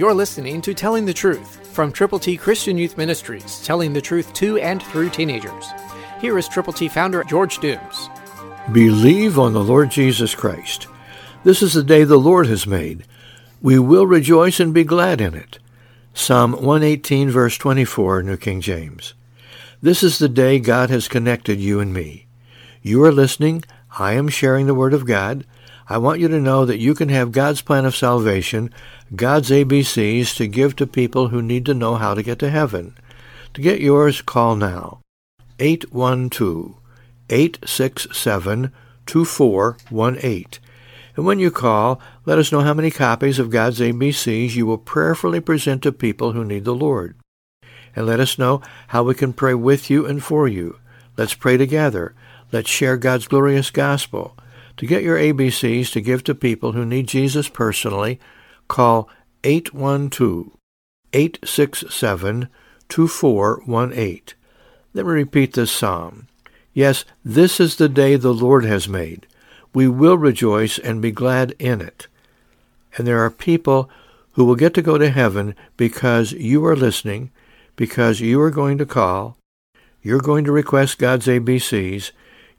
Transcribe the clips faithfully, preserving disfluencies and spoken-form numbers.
You're listening to Telling the Truth from Triple T Christian Youth Ministries, telling the truth to and through teenagers. Here is Triple T founder George Dooms. Believe on the Lord Jesus Christ. This is the day the Lord has made. We will rejoice and be glad in it. Psalm one eighteen, verse twenty-four, New King James. This is the day God has connected you and me. You are listening. I am sharing the Word of God. I want you to know that you can have God's plan of salvation, God's A B Cs to give to people who need to know how to get to heaven. To get yours, call now. eight one two, eight six seven, two four one eight. And when you call, let us know how many copies of God's A B Cs you will prayerfully present to people who need the Lord. And let us know how we can pray with you and for you. Let's pray together. Let's share God's glorious gospel. To get your A B Cs to give to people who need Jesus personally, call eight one two, eight six seven, two four one eight. Let me repeat this psalm. Yes, this is the day the Lord has made. We will rejoice and be glad in it. And there are people who will get to go to heaven because you are listening, because you are going to call, you're going to request God's A B Cs,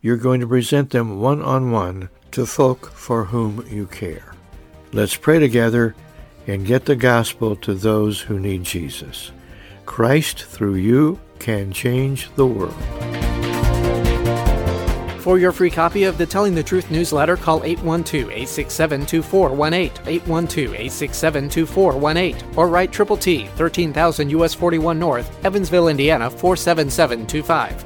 you're going to present them one-on-one to folk for whom you care. Let's pray together and get the gospel to those who need Jesus. Christ, through you, can change the world. For your free copy of the Telling the Truth newsletter, call eight one two, eight six seven, two four one eight, eight one two, eight six seven, two four one eight, or write Triple T, thirteen thousand U S forty-one North, Evansville, Indiana, four seven seven two five.